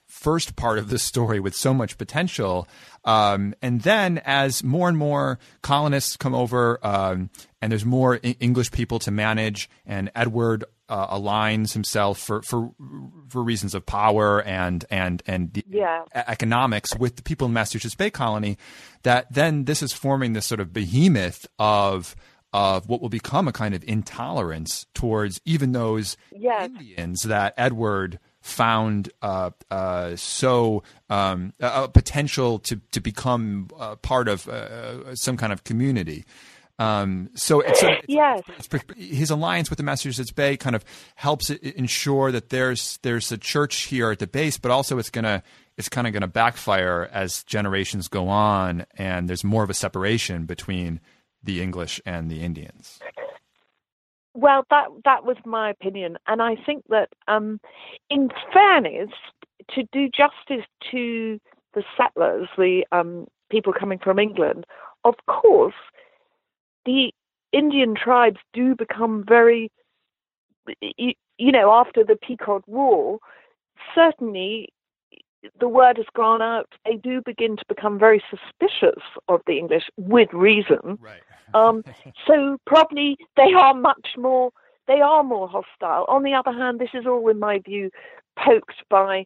first part of the story with so much potential. And then as more and more colonists come over and there's more English people to manage, and Edward aligns himself for reasons of power and economics with the people in Massachusetts Bay Colony, that then this is forming this sort of behemoth of what will become a kind of intolerance towards even those Indians that Edward found a potential to become part of some kind of community. His alliance with the Massachusetts Bay kind of helps ensure that there's a church here at the base, but also it's kind of going to backfire as generations go on, and there's more of a separation between the English and the Indians. Well, that was my opinion, and I think that, in fairness, to do justice to the settlers, the people coming from England, of course, the Indian tribes do become very, after the Pequot War, certainly the word has gone out. They do begin to become very suspicious of the English, with reason. Right. So probably they are more hostile. On the other hand, this is all, in my view, poked by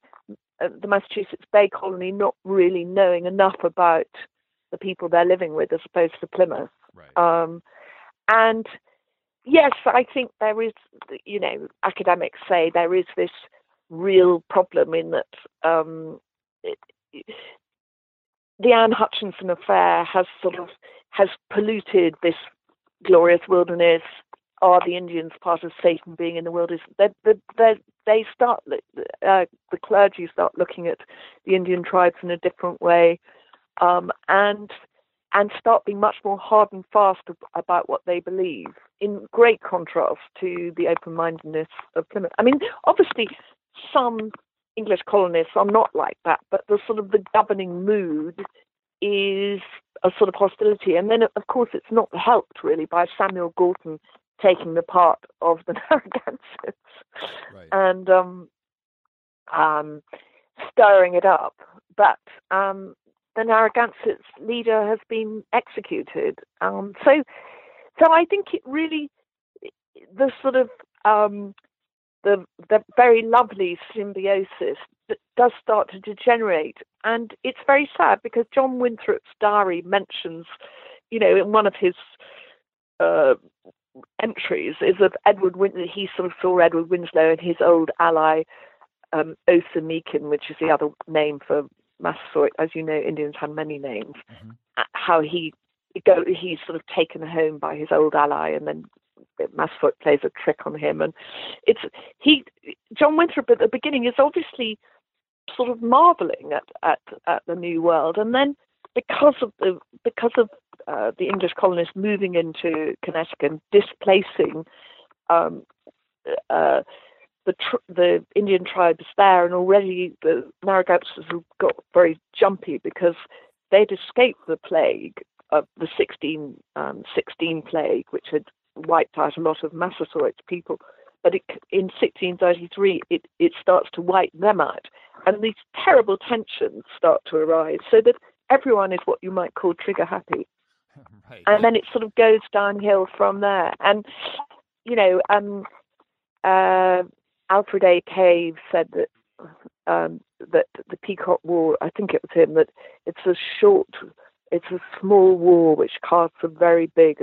the Massachusetts Bay Colony not really knowing enough about the people they're living with as opposed to Plymouth. Right. And yes, I think there is, you know, academics say there is this real problem in that the Anne Hutchinson affair has polluted this glorious wilderness. Are the Indians part of Satan being in the wilderness? The clergy start looking at the Indian tribes in a different way, and start being much more hard and fast about what they believe, in great contrast to the open-mindedness of Plymouth. I mean, obviously, some English colonists are not like that, but the sort of the governing mood is a sort of hostility. And then, of course, it's not helped, really, by Samuel Gorton taking the part of the Narragansetts and stirring it up. But the Narragansetts leader has been executed. So I think it really, the sort of the very lovely symbiosis does start to degenerate. And it's very sad because John Winthrop's diary mentions, you know, in one of his entries is of Edward Winslow. He sort of saw Edward Winslow and his old ally Osa Meakin, which is the other name for Massasoit. As you know, Indians had many names. Mm-hmm. How he's sort of taken home by his old ally, and then Massasoit plays a trick on him. And John Winthrop at the beginning is obviously sort of marveling at the New World, and then because of the English colonists moving into Connecticut and displacing the Indian tribes there, and already the Narragansetts have got very jumpy because they'd escaped the plague of the 1616 plague, which had wiped out a lot of Massasoit's people. But in 1633, it starts to wipe them out, and these terrible tensions start to arise, so that everyone is what you might call trigger happy. Right. And then it sort of goes downhill from there. And, you know, Alfred A. Cave said that the Pequot War, I think it was him, that it's a small war which casts a very big,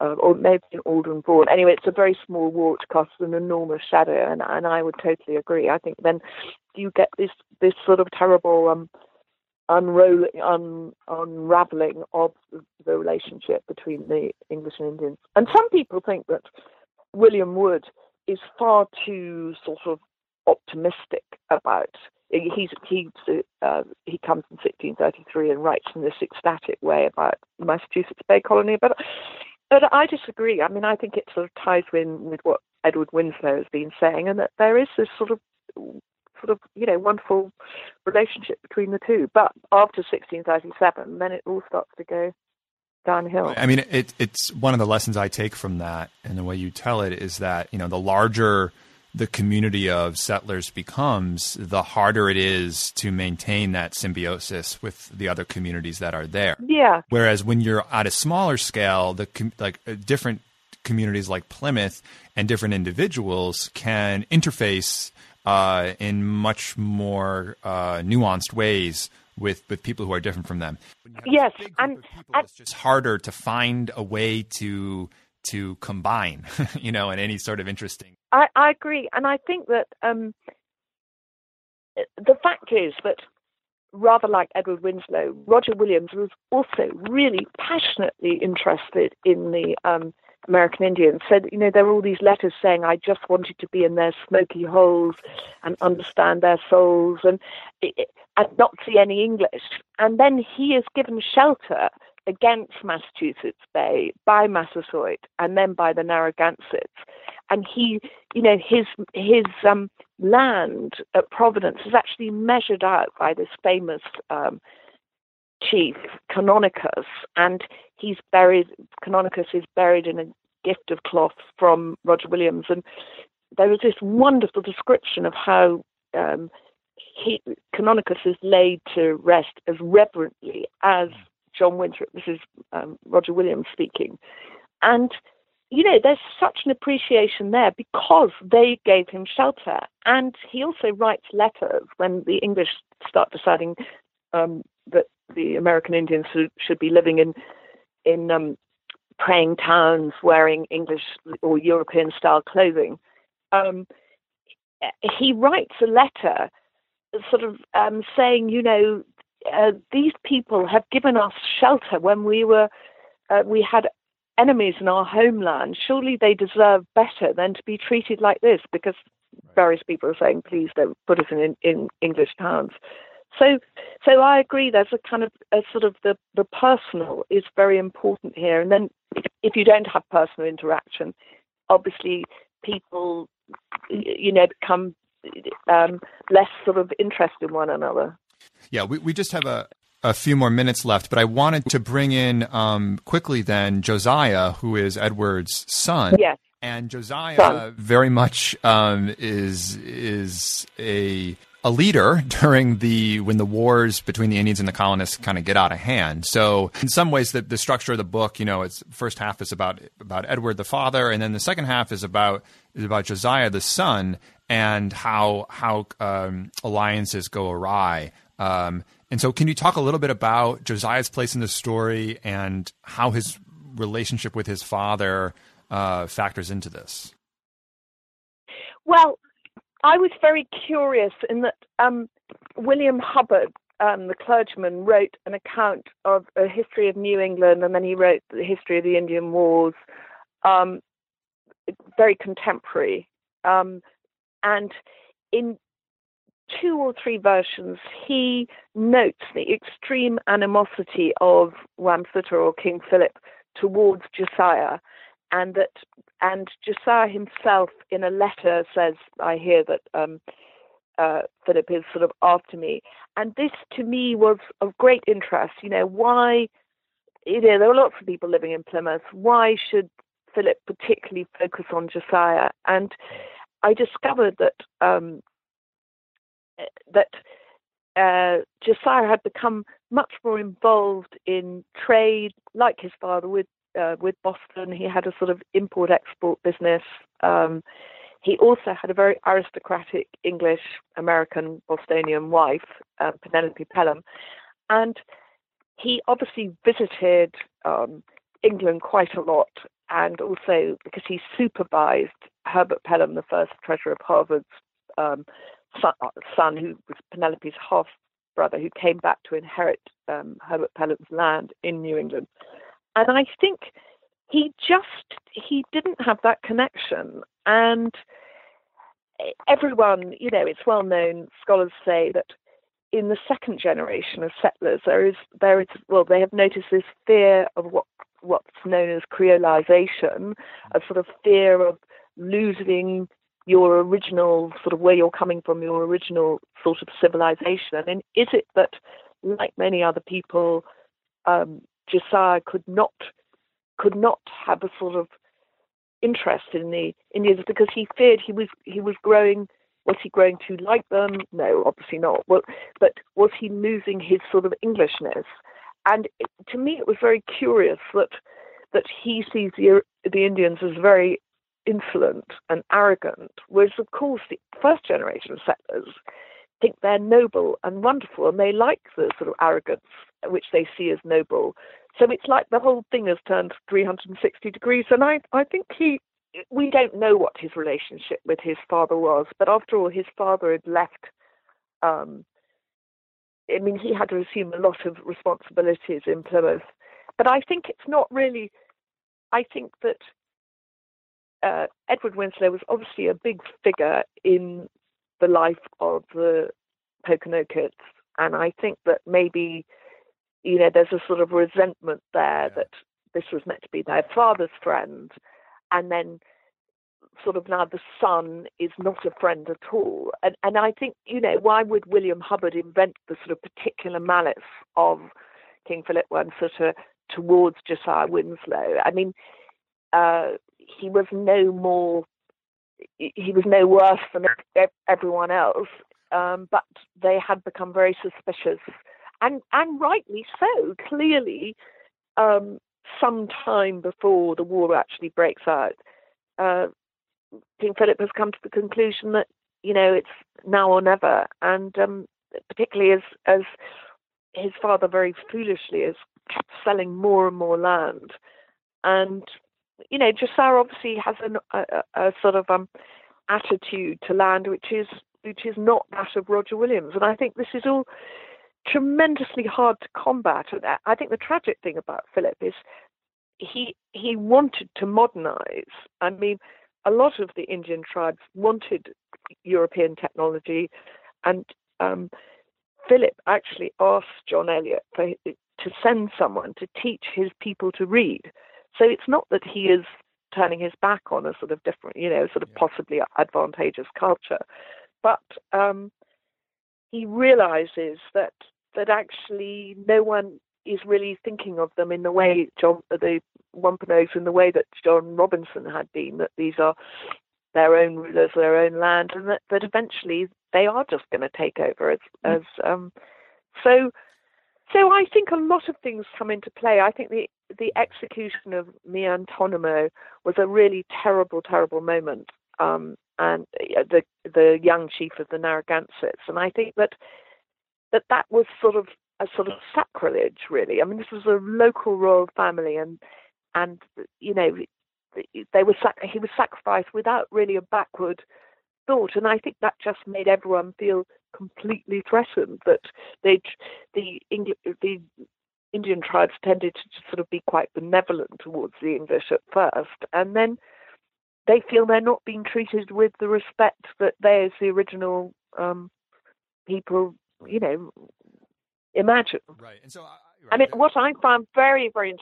or maybe an Alden Braun. Anyway, it's a very small war which casts an enormous shadow. And I would totally agree. I think then you get this sort of terrible unraveling of the relationship between the English and Indians. And some people think that William Wood is far too sort of optimistic about. He comes in 1633 and writes in this ecstatic way about Massachusetts Bay Colony, but I disagree. I mean, I think it sort of ties in with what Edward Winslow has been saying, and that there is this sort of, you know, wonderful relationship between the two. But after 1637, then it all starts to go downhill. I mean, it's one of the lessons I take from that, and the way you tell it is that, you know, the larger the community of settlers becomes, the harder it is to maintain that symbiosis with the other communities that are there. Yeah. Whereas when you're at a smaller scale, different communities like Plymouth and different individuals can interface in much more nuanced ways with people who are different from them. Yes, and it's just harder to find a way to combine, you know, in any sort of interesting. I agree, and I think that the fact is that, rather like Edward Winslow, Roger Williams was also really passionately interested in the American Indians. So, you know, there were all these letters saying, I just wanted to be in their smoky holes and understand their souls and not see any English. And then he is given shelter against Massachusetts Bay by Massasoit and then by the Narragansetts. And he, you know, his land at Providence is actually measured out by this famous chief Canonicus, and he's buried. Canonicus is buried in a gift of cloth from Roger Williams, and there was this wonderful description of how Canonicus is laid to rest as reverently as John Winthrop. This is Roger Williams speaking, and you know there's such an appreciation there because they gave him shelter, and he also writes letters when the English start deciding that the American Indians should be living in praying towns wearing English or European-style clothing. He writes a letter sort of saying, these people have given us shelter when we had enemies in our homeland. Surely they deserve better than to be treated like this, because various people are saying, please don't put us in English towns. So I agree. There's a kind of a sort of the personal is very important here. And then if you don't have personal interaction, obviously people, become less sort of interested in one another. Yeah, we just have a few more minutes left, but I wanted to bring in quickly then Josiah, who is Edward's son. Yes. And Josiah very much is a leader during when the wars between the Indians and the colonists kind of get out of hand. So in some ways, the structure of the book, its first half is about Edward the father, and then the second half is about Josiah the son and how alliances go awry. And so, can you talk a little bit about Josiah's place in the story and how his relationship with his father factors into this? Well, I was very curious in that William Hubbard, the clergyman, wrote an account of a history of New England, and then he wrote the history of the Indian Wars, very contemporary. And in two or three versions, he notes the extreme animosity of Wamsutter or King Philip towards Josiah, and Josiah himself, in a letter, says, "I hear that Philip is sort of after me." And this, to me, was of great interest. Why? There were lots of people living in Plymouth. Why should Philip particularly focus on Josiah? And I discovered that Josiah had become much more involved in trade, like his father, with Boston. He had a sort of import-export business. He also had a very aristocratic English-American Bostonian wife, Penelope Pelham. And he obviously visited England quite a lot, and also because he supervised Herbert Pelham, the first treasurer of Harvard's son, who was Penelope's half-brother, who came back to inherit Herbert Pelham's land in New England. And I think he didn't have that connection. And everyone, it's well known, scholars say that in the second generation of settlers, they have noticed this fear of what's known as creolization, a sort of fear of losing your original sort of where you're coming from, your original sort of civilization. And then is it that, like many other people, Josiah could not have a sort of interest in the Indians because he feared he was growing. Was he growing too like them? No, obviously not. Well, but was he losing his sort of Englishness? And to me, it was very curious that he sees the Indians as very insolent and arrogant, whereas of course the first generation of settlers think they're noble and wonderful, and they like the sort of arrogance which they see as noble. So it's like the whole thing has turned 360 degrees, and I think we don't know what his relationship with his father was, but after all, his father had left. He had to assume a lot of responsibilities in Plymouth, but I think it's not really, I think that Edward Winslow was obviously a big figure in the life of the Poconokeets, and I think that maybe there's a sort of resentment there that this was meant to be their father's friend, and then sort of now the son is not a friend at all. And I think, why would William Hubbard invent the sort of particular malice of King Philip Wamsutter towards Josiah Winslow? He was no more, he was no worse than everyone else, but they had become very suspicious. And rightly so, clearly, some time before the war actually breaks out, King Philip has come to the conclusion that, it's now or never. And particularly as his father very foolishly is selling more and more land And, you know, Josiah obviously has a sort of attitude to land which is not that of Roger Williams. And I think this is all tremendously hard to combat. And I think the tragic thing about Philip is he wanted to modernize. I mean, a lot of the Indian tribes wanted European technology, and Philip actually asked John Eliot to send someone to teach his people to read. So it's not that he is turning his back on a sort of different, you know, sort of possibly advantageous culture, but he realizes that actually no one is really thinking of them in the way the Wampanoags in the way that John Robinson had been, that these are their own rulers, their own land, and that eventually they are just going to take over. So I think a lot of things come into play. I think the execution of Miantonomo was a really terrible, terrible moment, and the young chief of the Narragansetts, and I think that was sort of sacrilege, really. I mean, this was a local royal family, and you know, he was sacrificed without really a backward thought, and I think that just made everyone feel completely threatened. That the Indian tribes tended to sort of be quite benevolent towards the English at first, and then they feel they're not being treated with the respect that they, as the original people, you know, imagine. Right, and so I mean, what I found very, very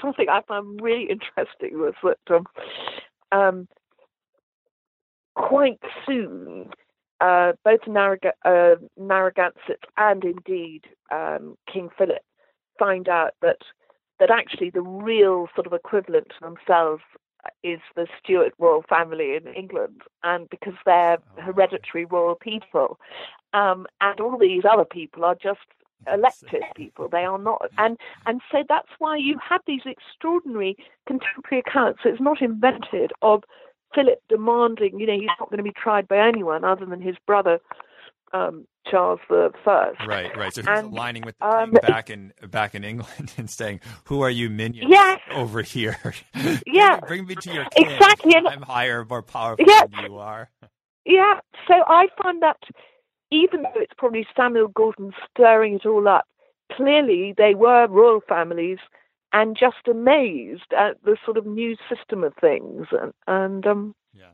something I found really interesting was that quite soon, both Narragansett and indeed King Philip find out that actually the real sort of equivalent to themselves is the Stuart royal family in England, and because they're hereditary royal people, and all these other people are just elected people. They are not, and so that's why you have these extraordinary contemporary accounts. It's not invented, of Philip demanding, you know, he's not going to be tried by anyone other than his brother Charles I. Right. So he's aligning with the king back in England and saying, "Who are you, minions? Yes. Over here. Yeah, bring me to your king. Exactly. I'm higher, more powerful than you are." Yeah. So I find that, even though it's probably Samuel Gorton stirring it all up, clearly they were royal families and just amazed at the sort of new system of things, and yeah.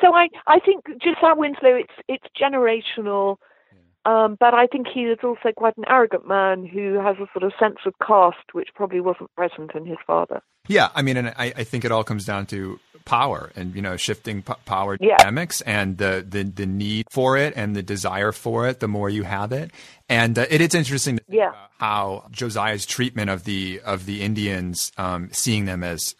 So I think Josiah Winslow, it's generational, but I think he is also quite an arrogant man who has a sort of sense of caste which probably wasn't present in his father. Yeah, I mean, and I think it all comes down to power and, you know, shifting power dynamics and the need for it and the desire for it, the more you have it. And it is interesting to think about how Josiah's treatment of the Indians, seeing them as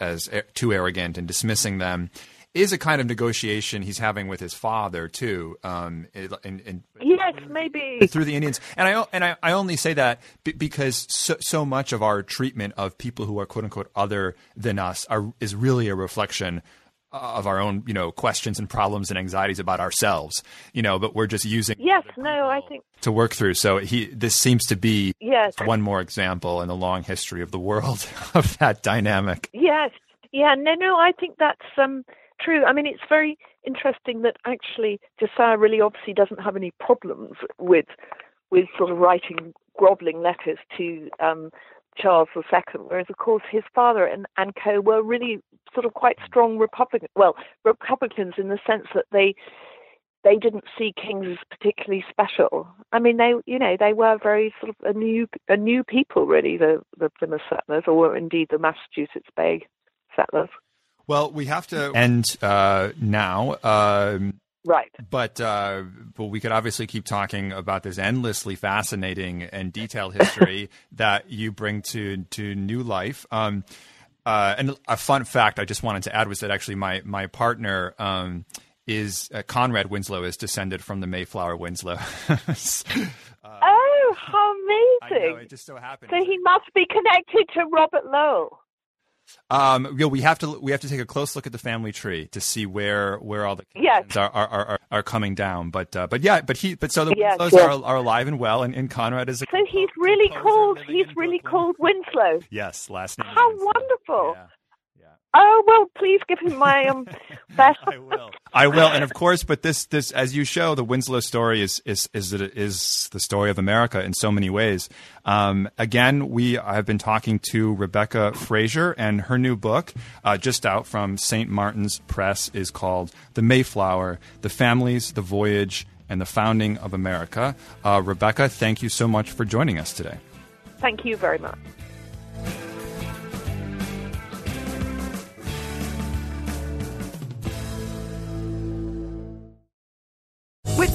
too arrogant and dismissing them, is a kind of negotiation he's having with his father too, yes, maybe through the Indians. And I only say that because so much of our treatment of people who are quote unquote other than us is really a reflection of our own, you know, questions and problems and anxieties about ourselves, you know, but we're just using I think to work through. So this seems to be one more example in the long history of the world of that dynamic. Yes. Yeah. No, I think that's true. I mean, it's very interesting that actually Josiah really obviously doesn't have any problems with sort of writing groveling letters to Charles II, whereas of course his father and co were really sort of quite strong Republicans in the sense that they didn't see kings as particularly special. I mean, they were very sort of a new people really, the Plymouth settlers, or indeed the Massachusetts Bay settlers. Well, we have to end now. Right. But we could obviously keep talking about this endlessly fascinating and detailed history that you bring to new life. And a fun fact I just wanted to add was that actually my partner is Conrad Winslow is descended from the Mayflower Winslow. Oh, how amazing. I know, it just so happened. So he must be connected to Robert Lowell. We have to take a close look at the family tree to see where all the kids are coming down. But so the Winslows are alive and well, and Conrad is. So he's really called Winslow. Yes, last name. How wonderful! wonderful. Yeah. Yeah. Oh, well, please give him my best. I will. And of course, but this, as you show, the Winslow story is the story of America in so many ways. Again, I've been talking to Rebecca Fraser, and her new book, just out from St. Martin's Press, is called The Mayflower, The Families, The Voyage, and the Founding of America. Rebecca, thank you so much for joining us today. Thank you very much. With